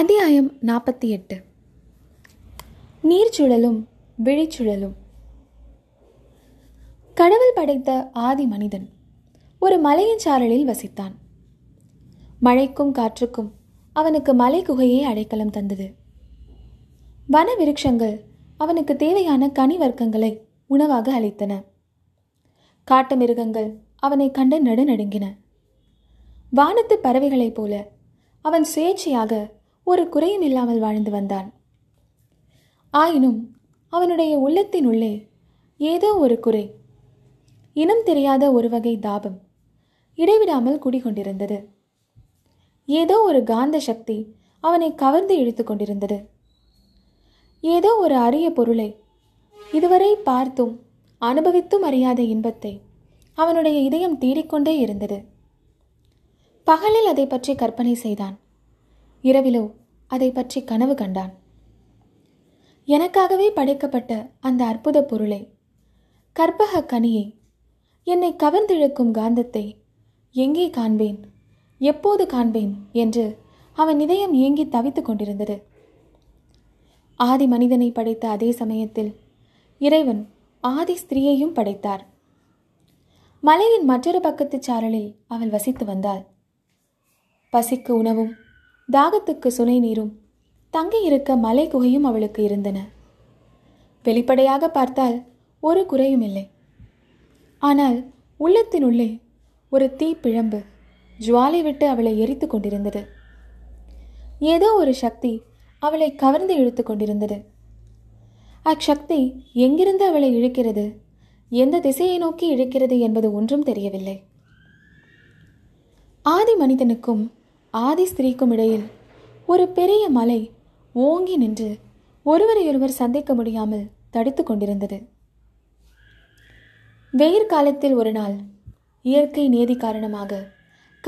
அத்தியாயம் 48. நீர்ச்சுழலும் விழிச்சுழலும். கடவுள் படைத்த ஆதி மனிதன் ஒரு மலையின் சாரலில் வசித்தான். மழைக்கும் காற்றுக்கும் அவனுக்கு மலை குகையே அடைக்கலம் தந்தது. வன விருட்சங்கள் அவனுக்கு தேவையான கனி வர்க்கங்களை உணவாக அளித்தன. காட்டு மிருகங்கள் அவனை கண்டு நடுநடுங்கின. வானத்து பறவைகளைப் போல அவன் சுயேட்சையாக ஒரு குறையும் இல்லாமல் வாழ்ந்து வந்தான். ஆயினும் அவனுடைய உள்ளத்தின் உள்ளே ஏதோ ஒரு குறை, இனம் தெரியாத ஒரு வகை தாபம் இடைவிடாமல் குடிகொண்டிருந்தது. ஏதோ ஒரு காந்த சக்தி அவனை கவர்ந்து இழுத்து கொண்டிருந்தது. ஏதோ ஒரு அரிய பொருளை, இதுவரை பார்த்தும் அனுபவித்தும் அறியாத இன்பத்தை அவனுடைய இதயம் தேடிக்கொண்டே இருந்தது. பகலில் அதை பற்றி கற்பனை செய்தான், இரவிலோ அதை பற்றி கனவு கண்டான். எனக்காகவே படைக்கப்பட்ட அந்த அற்புத பொருளை, கற்பக கனியை, என்னை கவர்ந்திழுக்கும் காந்தத்தை எங்கே காண்பேன், எப்போது காண்பேன் என்று அவன் இதயம் ஏங்கி தவித்து கொண்டிருந்தது. ஆதி மனிதனை படைத்த அதே சமயத்தில் இறைவன் ஆதி ஸ்திரீயையும் படைத்தார். மலையின் மற்றொரு பக்கத்து சாரலில் அவள் வசித்து வந்தாள். பசிக்கு உணவும் தாகத்துக்கு சுனை நீரும் தங்கியிருக்க மலை குகையும் அவளுக்கு இருந்தன. வெளிப்படையாக பார்த்தால் ஒரு குறையும் இல்லை. ஆனால் உள்ளத்தினுள்ளே ஒரு தீப்பிழம்பு ஜுவாலை விட்டு அவளை எரித்து கொண்டிருந்தது. ஏதோ ஒரு சக்தி அவளை கவர்ந்து இழுத்து கொண்டிருந்தது. அச்சக்தி எங்கிருந்து அவளை இழுக்கிறது, எந்த திசையை நோக்கி இழுக்கிறது என்பது ஒன்றும் தெரியவில்லை. ஆதி மனிதனுக்கும் ஆதி ஸ்திரீக்கும் இடையில் ஒரு பெரிய மலை ஓங்கி நின்று ஒருவரையொருவர் சந்திக்க முடியாமல் தடுத்து கொண்டிருந்தது. வெயிற் காலத்தில் ஒரு நாள் இயற்கை நேதி காரணமாக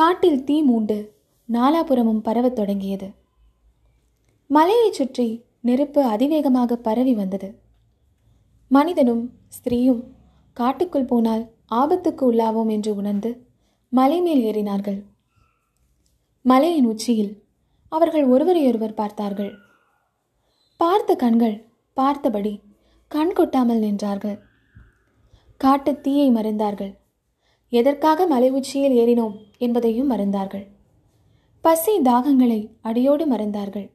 காட்டில் தீ மூண்டு நாலாபுரமும் பரவத் தொடங்கியது. மலையை சுற்றி நெருப்பு அதிவேகமாக பரவி வந்தது. மனிதனும் ஸ்திரீயும் காட்டுக்குள் போனால் ஆபத்துக்கு உள்ளாவோம் என்று உணர்ந்து மலை மேல் ஏறினார்கள். மலையின் உச்சியில் அவர்கள் ஒருவரையொருவர் பார்த்தார்கள். பார்த்த கண்கள் பார்த்தபடி கண் கொட்டாமல் நின்றார்கள். காட்டு தீயை மறந்தார்கள். எதற்காக மலை உச்சியில் ஏறினோம் என்பதையும் மறந்தார்கள். பசி தாகங்களை அடியோடு மறந்தார்கள்.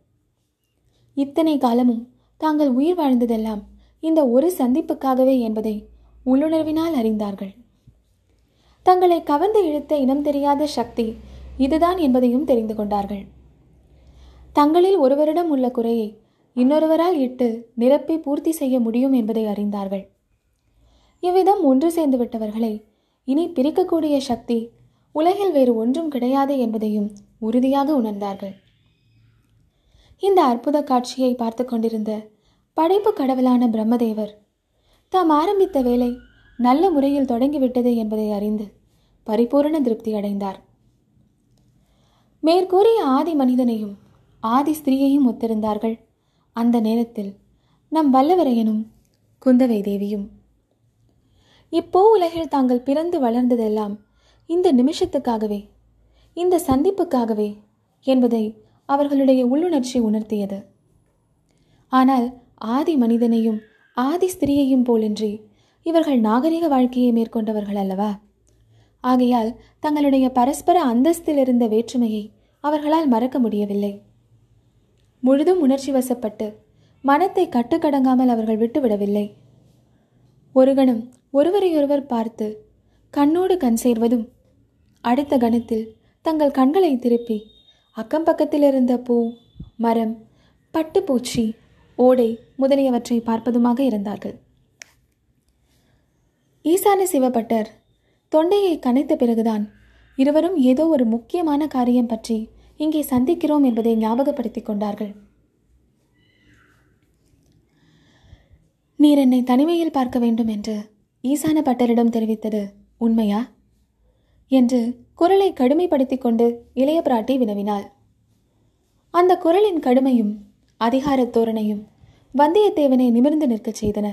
இத்தனை காலமும் தாங்கள் உயிர் வாழ்ந்ததெல்லாம் இந்த ஒரு சந்திப்புக்காகவே என்பதை உள்ளுணர்வினால் அறிந்தார்கள். தங்களை கவர்ந்து இழுத்த இனம் தெரியாத சக்தி இதுதான் என்பதையும் தெரிந்து கொண்டார்கள். தங்களில் ஒருவரிடம் உள்ள குறையை இன்னொருவரால் இட்டு நிரப்பி பூர்த்தி செய்ய முடியும் என்பதை அறிந்தார்கள். இவ்விதம் ஒன்று சேர்ந்து விட்டவர்களை இனி பிரிக்கக்கூடிய சக்தி உலகில் வேறு ஒன்றும் கிடையாது என்பதையும் உறுதியாக உணர்ந்தார்கள். இந்த அற்புத காட்சியை பார்த்து கொண்டிருந்த படைப்பு கடவுளான பிரம்மதேவர் தாம் ஆரம்பித்த வேலை நல்ல முறையில் தொடங்கிவிட்டது என்பதை அறிந்து பரிபூரண திருப்தி அடைந்தார். மேற்கூறிய ஆதி மனிதனையும் ஆதி ஸ்திரீயையும் ஒத்திருந்தார்கள். அந்த நேரத்தில் நம் வல்லவரையனும் குந்தவை தேவியும். இப்போ உலகில் தாங்கள் பிறந்து வளர்ந்ததெல்லாம் இந்த நிமிஷத்துக்காகவே, இந்த சந்திப்புக்காகவே என்பதை அவர்களுடைய உள்ளுணர்ச்சி உணர்த்தியது. ஆனால் ஆதி மனிதனையும் ஆதி ஸ்திரீயையும் போலின்றி இவர்கள் நாகரிக வாழ்க்கையை மேற்கொண்டவர்கள் அல்லவா? ஆகையால் தங்களுடைய பரஸ்பர அந்தஸ்தில் இருந்த வேற்றுமையை அவர்களால் மறக்க முடியவில்லை. முழுதும் உணர்ச்சி வசப்பட்டு மனத்தை கட்டுக்கடங்காமல் அவர்கள் விட்டுவிடவில்லை. ஒரு கணம் ஒருவரையொருவர் பார்த்து கண்ணோடு கண் சேர்வதும், அடுத்த கணத்தில் தங்கள் கண்களை திருப்பி அக்கம் பக்கத்தில் இருந்த பூ, மரம், பட்டுப்பூச்சி, ஓடை முதலியவற்றை பார்ப்பதுமாக இருந்தார்கள். ஈசான சிவபட்டர் தொண்டையை கனைத்த பிறகுதான் இருவரும் ஏதோ ஒரு முக்கியமான காரியம் பற்றி இங்கே சந்திக்கிறோம் என்பதை ஞாபகப்படுத்திக் கொண்டார்கள். நீர் என்னை தனிமையில் பார்க்க வேண்டும் என்று ஈசான பட்டரிடம் தெரிவித்தது உண்மையா என்று குரலை கடுமைப்படுத்தி கொண்டு இளைய பிராட்டி வினவினாள். அந்த குரலின் கடுமையும் அதிகார தோரணையும் வந்தியத்தேவனை நிமிர்ந்து நிற்கச் செய்தன.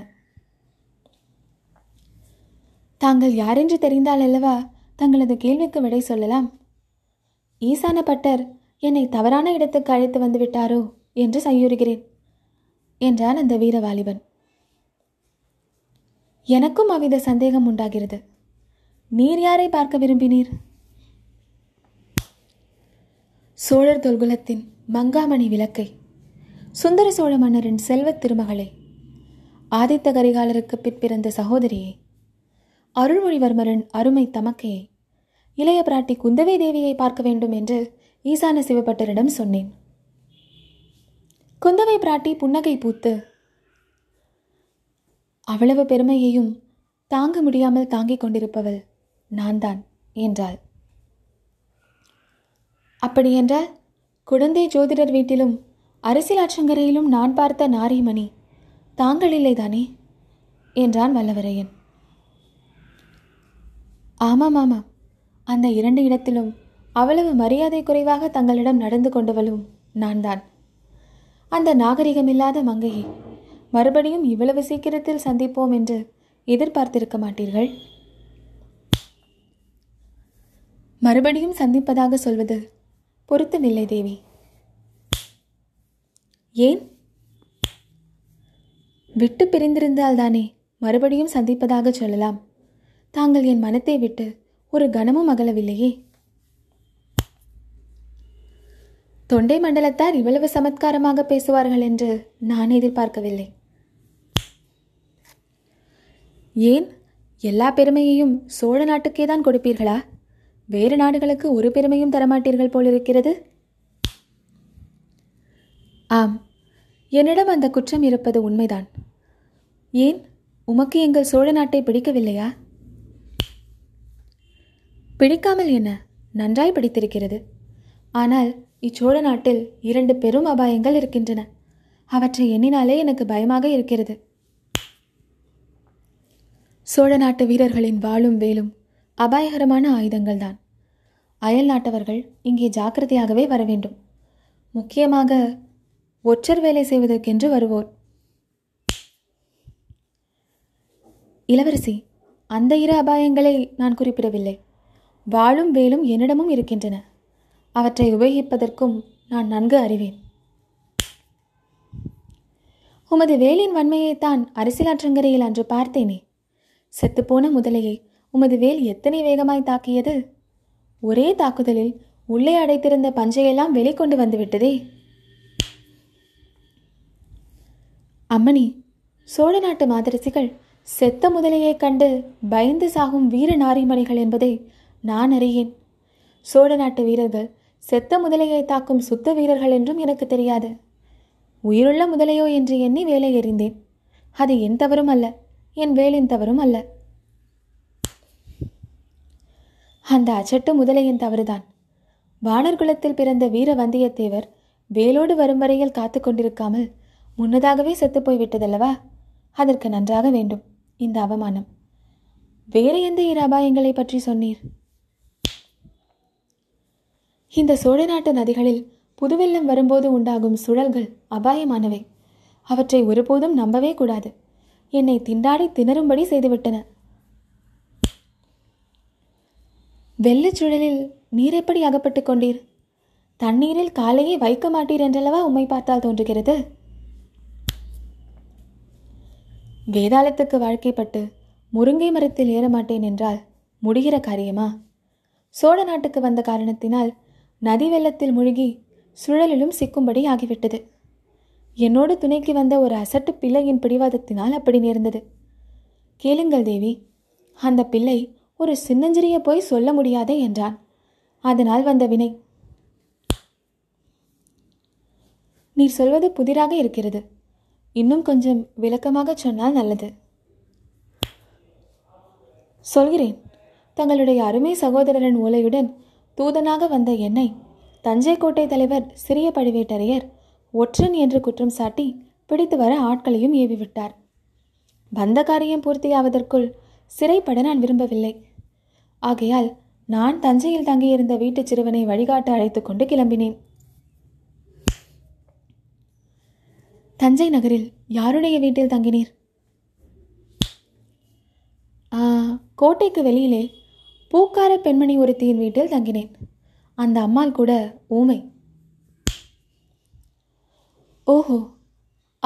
தாங்கள் யாரென்று தெரிந்தால் அல்லவா தங்களது கேள்விக்கு விடை சொல்லலாம். ஈசான பட்டர் என்னை தவறான இடத்துக்கு அழைத்து வந்து விட்டாரோ என்று சையுறுகிறேன் என்றான் அந்த வீரவாலிபன். எனக்கும் அவ்வித சந்தேகம் உண்டாகிறது. நீர் யாரை பார்க்க விரும்பினீர்? சோழர் தொல்குலத்தின் மங்காமணி விளக்கை, சுந்தர சோழ மன்னரின் செல்வத் திருமகளை, ஆதித்த கரிகாலருக்கு பிற்பிறந்த சகோதரியை, அருள்மொழிவர்மரின் அருமை தமக்கையை, இளைய பிராட்டி குந்தவை தேவியை பார்க்க வேண்டும் என்று ஈசான சிவபட்டரிடம் சொன்னேன். குந்தவை பிராட்டி புன்னகை பூத்து, அவ்வளவு பெருமையையும் தாங்க முடியாமல் தாங்கிக் கொண்டிருப்பவள் நான் தான் என்றாள். அப்படியென்றால் குடந்தை ஜோதிடர் வீட்டிலும் அரசியல் ஆற்றங்கரையிலும் நான் பார்த்த நாரிமணி தாங்கள் இல்லைதானே என்றான் வல்லவரையன். ஆமாம் ஆமாம், அந்த இரண்டு இடத்திலும் அவ்வளவு மரியாதை குறைவாக தங்களிடம் நடந்து கொண்டவளும் நான் தான். அந்த நாகரிகமில்லாத மங்கையை மறுபடியும் இவ்வளவு சீக்கிரத்தில் சந்திப்போம் என்று எதிர்பார்த்திருக்க மாட்டீர்கள். மறுபடியும் சந்திப்பதாக சொல்வது பொருத்தமில்லை தேவி. ஏன்? விட்டு பிரிந்திருந்தால்தானே மறுபடியும் சந்திப்பதாக சொல்லலாம். தாங்கள் என் மனத்தை விட்டு ஒரு கணமும் அகலவில்லையே. தொண்டை மண்டலத்தார் இவ்வளவு சமத்காரமாக பேசுவார்கள் என்று நான் எதிர்பார்க்கவில்லை. ஏன், எல்லா பெருமையையும் சோழ நாட்டுக்கே தான் கொடுப்பீர்களா? வேறு நாடுகளுக்கு ஒரு பெருமையும் தரமாட்டீர்கள் போலிருக்கிறது. ஆம், என்னிடம் அந்த குற்றம் இருப்பது உண்மைதான். ஏன், உமக்கு எங்கள் சோழ நாட்டை பிடிக்கவில்லையா? பிடிக்காமல் என்ன, நன்றாய் பிடித்திருக்கிறது. ஆனால் இச்சோழ நாட்டில் இரண்டு பெரும் அபாயங்கள் இருக்கின்றன. அவற்றை எண்ணினாலே எனக்கு பயமாக இருக்கிறது. சோழ நாட்டு வீரர்களின் வாளும் வேலும் அபாயகரமான ஆயுதங்கள் தான். அயல் நாட்டவர்கள் இங்கே ஜாக்கிரதையாகவே வர வேண்டும். முக்கியமாக ஒற்றர் வேலை செய்வதற்கென்று வருவோர். இளவரசி, அந்த இரு அபாயங்களை நான் குறிப்பிடவில்லை. வாளும் வேலும் என்னிடமும் இருக்கின்றன. அவற்றை உபயோகிப்பதற்கும் நான் நன்கு அறிவேன். உமது வேலின் வன்மையைத்தான் அரசியலாற்றங்கரையில் அன்று பார்த்தேனே. செத்துப்போன முதலையை உமது வேல் எத்தனை வேகமாய் தாக்கியது! ஒரே தாக்குதலில் உள்ளே அடைத்திருந்த பஞ்சையெல்லாம் வெளிக்கொண்டு வந்துவிட்டதே. அம்மணி, சோழ நாட்டு மாதரசிகள் செத்த முதலையைக் கண்டு பயந்து சாகும் வீர நாரிமணிகள் என்பதை நான் அறியேன். சோழ நாட்டு வீரர்கள் செத்த முதலையை தாக்கும் சுத்த வீரர்கள் என்றும் எனக்கு தெரியாது. உயிருள்ள முதலையோ என்று எண்ணி வேலை எறிந்தேன். அது என் தவறும் அல்ல, என் வேலின் தவறும் அல்ல. அந்த அச்சட்டு முதலையின் தவறுதான். வானர்குலத்தில் பிறந்த வீர வந்தியத்தேவர் வேலோடு வரும் வரையில் காத்து கொண்டிருக்காமல் முன்னதாகவே செத்து போய்விட்டதல்லவா? அதற்கு நன்றாக வேண்டும் இந்த அவமானம். வேறு எந்த இரு அபாயங்களை பற்றி சொன்னீர்? இந்த சோழ நாட்டு நதிகளில் புதுவெள்ளம் வரும்போது உண்டாகும் சுழல்கள் அபாயமானவை. அவற்றை ஒருபோதும் நம்பவே கூடாது. என்னை திண்டாடி திணறும்படி செய்துவிட்டன. வெள்ளச்சுழலில் நீர் எப்படி அகப்பட்டு கொண்டீர்? தண்ணீரில் காலையே வைக்க மாட்டீர் என்றல்லவா உம்மை பார்த்தால் தோன்றுகிறது. வேதாளத்துக்கு வாழ்க்கைப்பட்டு முருங்கை மரத்தில் ஏறமாட்டேன் என்றால் முடிகிற காரியமா? சோழ நாட்டுக்கு வந்த காரணத்தினால் நதி வெள்ளத்தில் மூழ்கி சுழலிலும் சிக்கும்படி ஆகிவிட்டது. என்னோடு துணைக்கு வந்த ஒரு அசட்டு பிள்ளையின் பிடிவாதத்தினால் அப்படி நேர்ந்தது. கேளுங்கள் தேவி, அந்த பிள்ளை ஒரு சின்னஞ்சிறிய போய் சொல்ல முடியாதே என்றான். அதனால் வந்த வினை. நீர் சொல்வது புதிராக இருக்கிறது. இன்னும் கொஞ்சம் விளக்கமாக சொன்னால் நல்லது. சொல்கிறேன். தங்களுடைய அருமை சகோதரரின் ஓலையுடன் தூதனாக வந்த என்னை தஞ்சை கோட்டை தலைவர் சிறிய பழுவேட்டரையர் ஒற்றன் என்று குற்றம் சாட்டி பிடித்து வர ஆட்களையும் ஏவிவிட்டார். வந்த காரியம் பூர்த்தியாவதற்குள் சிறைப்பட நான் விரும்பவில்லை. ஆகையால் நான் தஞ்சையில் தங்கியிருந்த வீட்டு சிறுவனை வழிகாட்ட அழைத்து கொண்டு கிளம்பினேன். தஞ்சை நகரில் யாருடைய வீட்டில் தங்கினீர்? கோட்டைக்கு வெளியிலே பூக்கார பெண்மணி ஒருத்தியின் வீட்டில் தங்கினேன். அந்த அம்மாள் கூட ஊமை, ஓஹோ,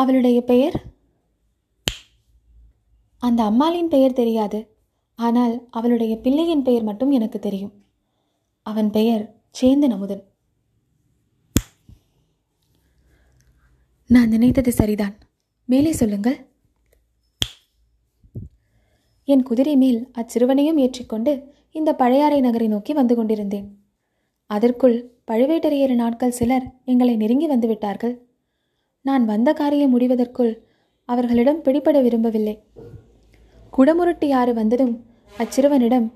அவளுடைய பெயர்? அந்த அம்மாளின் பெயர் தெரியாது, ஆனால் அவளுடைய பிள்ளையின் பெயர் மட்டும் எனக்கு தெரியும். அவன் பெயர் சேந்தன் அமுதன். நான் நினைத்தது சரிதான். மேலே சொல்லுங்கள். என் குதிரை மேல் அச்சிறுவனையும் ஏற்றிக்கொண்டு இந்த பழையாறை நகரை நோக்கி வந்து கொண்டிருந்தேன். அதற்குள் பழுவேட்டரையர் நாட்கள் சிலர் எங்களை நெருங்கி வந்துவிட்டார்கள். நான் வந்த காரியம் முடிவதற்குள் அவர்களிடம் பிடிபட விரும்பவில்லை. குடமுருட்டி யாரு வந்ததும் அச்சிறுவனிடம்,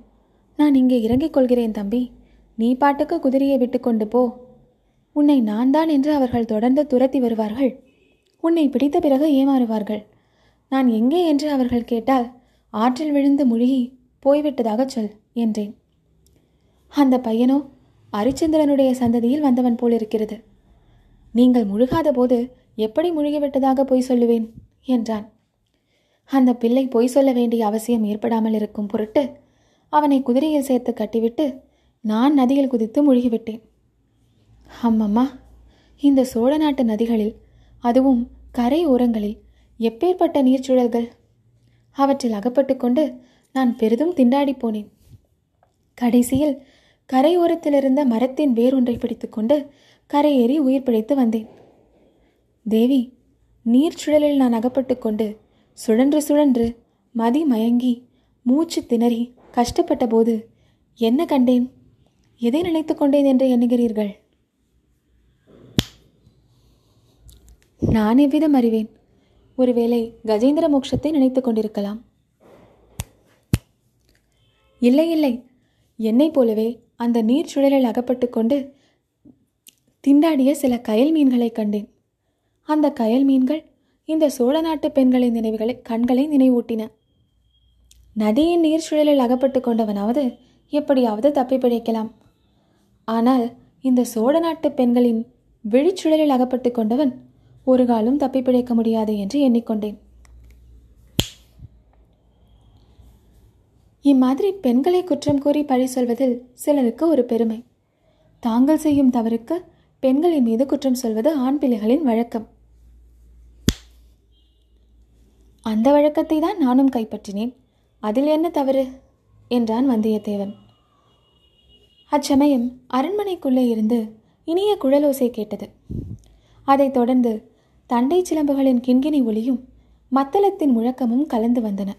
நான் இங்கே இறங்கிக் கொள்கிறேன் தம்பி, நீ பாட்டுக்கு குதிரையை விட்டு கொண்டு போ, உன்னை நான் தான் என்று அவர்கள் தொடர்ந்து துரத்தி வருவார்கள், உன்னை பிடித்த பிறகு ஏமாறுவார்கள், நான் எங்கே என்று அவர்கள் கேட்டால் ஆற்றில் விழுந்து முழுகி போய்விட்டதாகச் சொல் என்றேன். அந்த பையனோ அரிச்சந்திரனுடைய சந்ததியில் வந்தவன் போலிருக்கிறது. நீங்கள் முழுகாத போது எப்படி முழுகிவிட்டதாக பொய் சொல்லுவேன் என்றான். அந்த பிள்ளை பொய் சொல்ல வேண்டிய அவசியம் ஏற்படாமல் இருக்கும் பொருட்டு அவனை குதிரையில் சேர்த்து கட்டிவிட்டு நான் நதியில் குதித்து முழுகிவிட்டேன். அம்மம்மா, இந்த சோழ நாட்டு நதிகளில், அதுவும் கரை ஓரங்களில் எப்பேற்பட்ட நீர்ச்சுழல்கள்! அவற்றில் அகப்பட்டு கொண்டு நான் பெரிதும் திண்டாடி போனேன். கடைசியில் கரையோரத்திலிருந்த மரத்தின் வேரொன்றை பிடித்து கொண்டு கரையேறி உயிர் பிழைத்து வந்தேன். தேவி, நீர்ச்சுழலில் நான் அகப்பட்டு கொண்டு சுழன்று சுழன்று மதி மயங்கி மூச்சு திணறி கஷ்டப்பட்ட போது என்ன கண்டேன், எதை நினைத்து கொண்டேன் என்று எண்ணுகிறீர்கள்? நான் எவ்விதம் அறிவேன்? ஒருவேளை கஜேந்திர மோட்சத்தை நினைத்து கொண்டிருக்கலாம். இல்லை இல்லை, என்னை போலவே அந்த நீர்ச்சுழலில் அகப்பட்டு கொண்டு திண்டாடிய சில கயல் மீன்களை கண்டேன். அந்த கயல் மீன்கள் இந்த சோழ நாட்டு பெண்களின் கண்களை நினைவூட்டின. நதியின் நீர்ச்சுழலில் அகப்பட்டு கொண்டவனாவது எப்படியாவது தப்பி பிழைக்கலாம். ஆனால் இந்த சோழ நாட்டு பெண்களின் விழிச்சுழலில் அகப்பட்டு கொண்டவன் ஒரு காலம் தப்பி பிழைக்க முடியாது என்று எண்ணிக்கொண்டேன். இம்மாதிரி பெண்களை குற்றம் கூறி பழி சொல்வதில் சிலருக்கு ஒரு பெருமை. தாங்கள் செய்யும் தவறுக்கு பெண்களின் மீது குற்றம் சொல்வது ஆண் பிள்ளைகளின் வழக்கம். அந்த வழக்கத்தை தான் நானும் கைப்பற்றினேன். அதில் என்ன தவறு என்றான் வந்தியத்தேவன். அச்சமயம் அரண்மனைக்குள்ளே இருந்து இனிய குழலோசை கேட்டது. அதைத் தொடர்ந்து தண்டை சிலம்புகளின் கிண்கிணி ஒலியும் மத்தளத்தின் முழக்கமும் கலந்து வந்தன.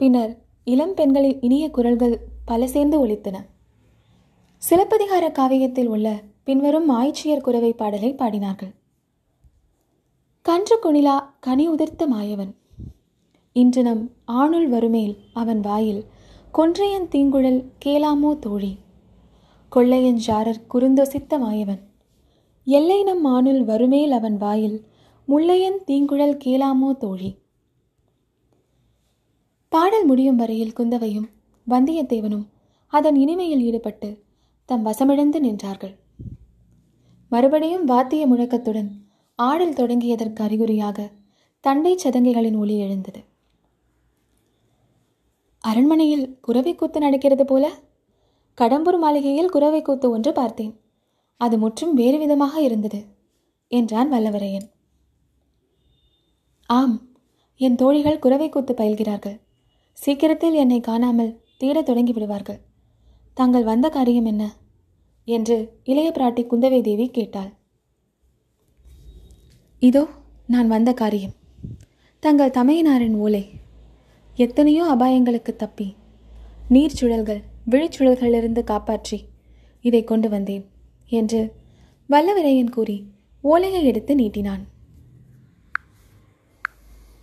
பின்னர் இளம் பெண்களின் இனிய குரல்கள் பல சேர்ந்து ஒலித்தன. சிலப்பதிகார காவியத்தில் உள்ள பின்வரும் ஆய்ச்சியர் குரவை பாடலை பாடினார்கள். கன்று குணிலா கனி உதிர்த்த மாயவன் இன்று நம் ஆணுள் வருமேல் அவன் வாயில் கொன்றையன் தீங்குழல் கேளாமோ தோழி கொள்ளையன் ஜாரர் குறுந்தொசித்த மாயவன் எல்லை நம் ஆணுள் வருமேல் அவன் வாயில் முள்ளையன் தீங்குழல் கேளாமோ தோழி. பாடல் முடியும் வரையில் குந்தவையும் வந்தியத்தேவனும் அதன் இனிமையில் ஈடுபட்டு தம் வசமிழந்து நின்றார்கள். மறுபடியும் வாத்திய முழக்கத்துடன் ஆடல் தொடங்கியதற்கு அறிகுறியாக தண்டை சதங்கைகளின் ஒலி எழுந்தது. அரண்மனையில் குரவை கூத்து நடக்கிறது போல. கடம்பூர் மாளிகையில் குரவை கூத்து ஒன்று பார்த்தேன், அது முற்றும் வேறு விதமாக இருந்தது என்றான் வல்லவரையன். ஆம், என் தோழிகள் குரவை கூத்து பயில்கிறார்கள். சீக்கிரத்தில் என்னை காணாமல் தேடத் தொடங்கி விடுவார்கள். தாங்கள் வந்த காரியம் என்ன என்று இளைய பிராட்டி குந்தவை தேவி கேட்டாள். இதோ நான் வந்த காரியம். தங்கள் தமையனாரின் ஓலை எத்தனையோ அபாயங்களுக்கு தப்பி நீர்ச்சுழல்கள் விழிச்சுழல்களிலிருந்து காப்பாற்றி இதை கொண்டு வந்தேன் என்று வல்லவரையன் கூறி ஓலையை எடுத்து நீட்டினான்.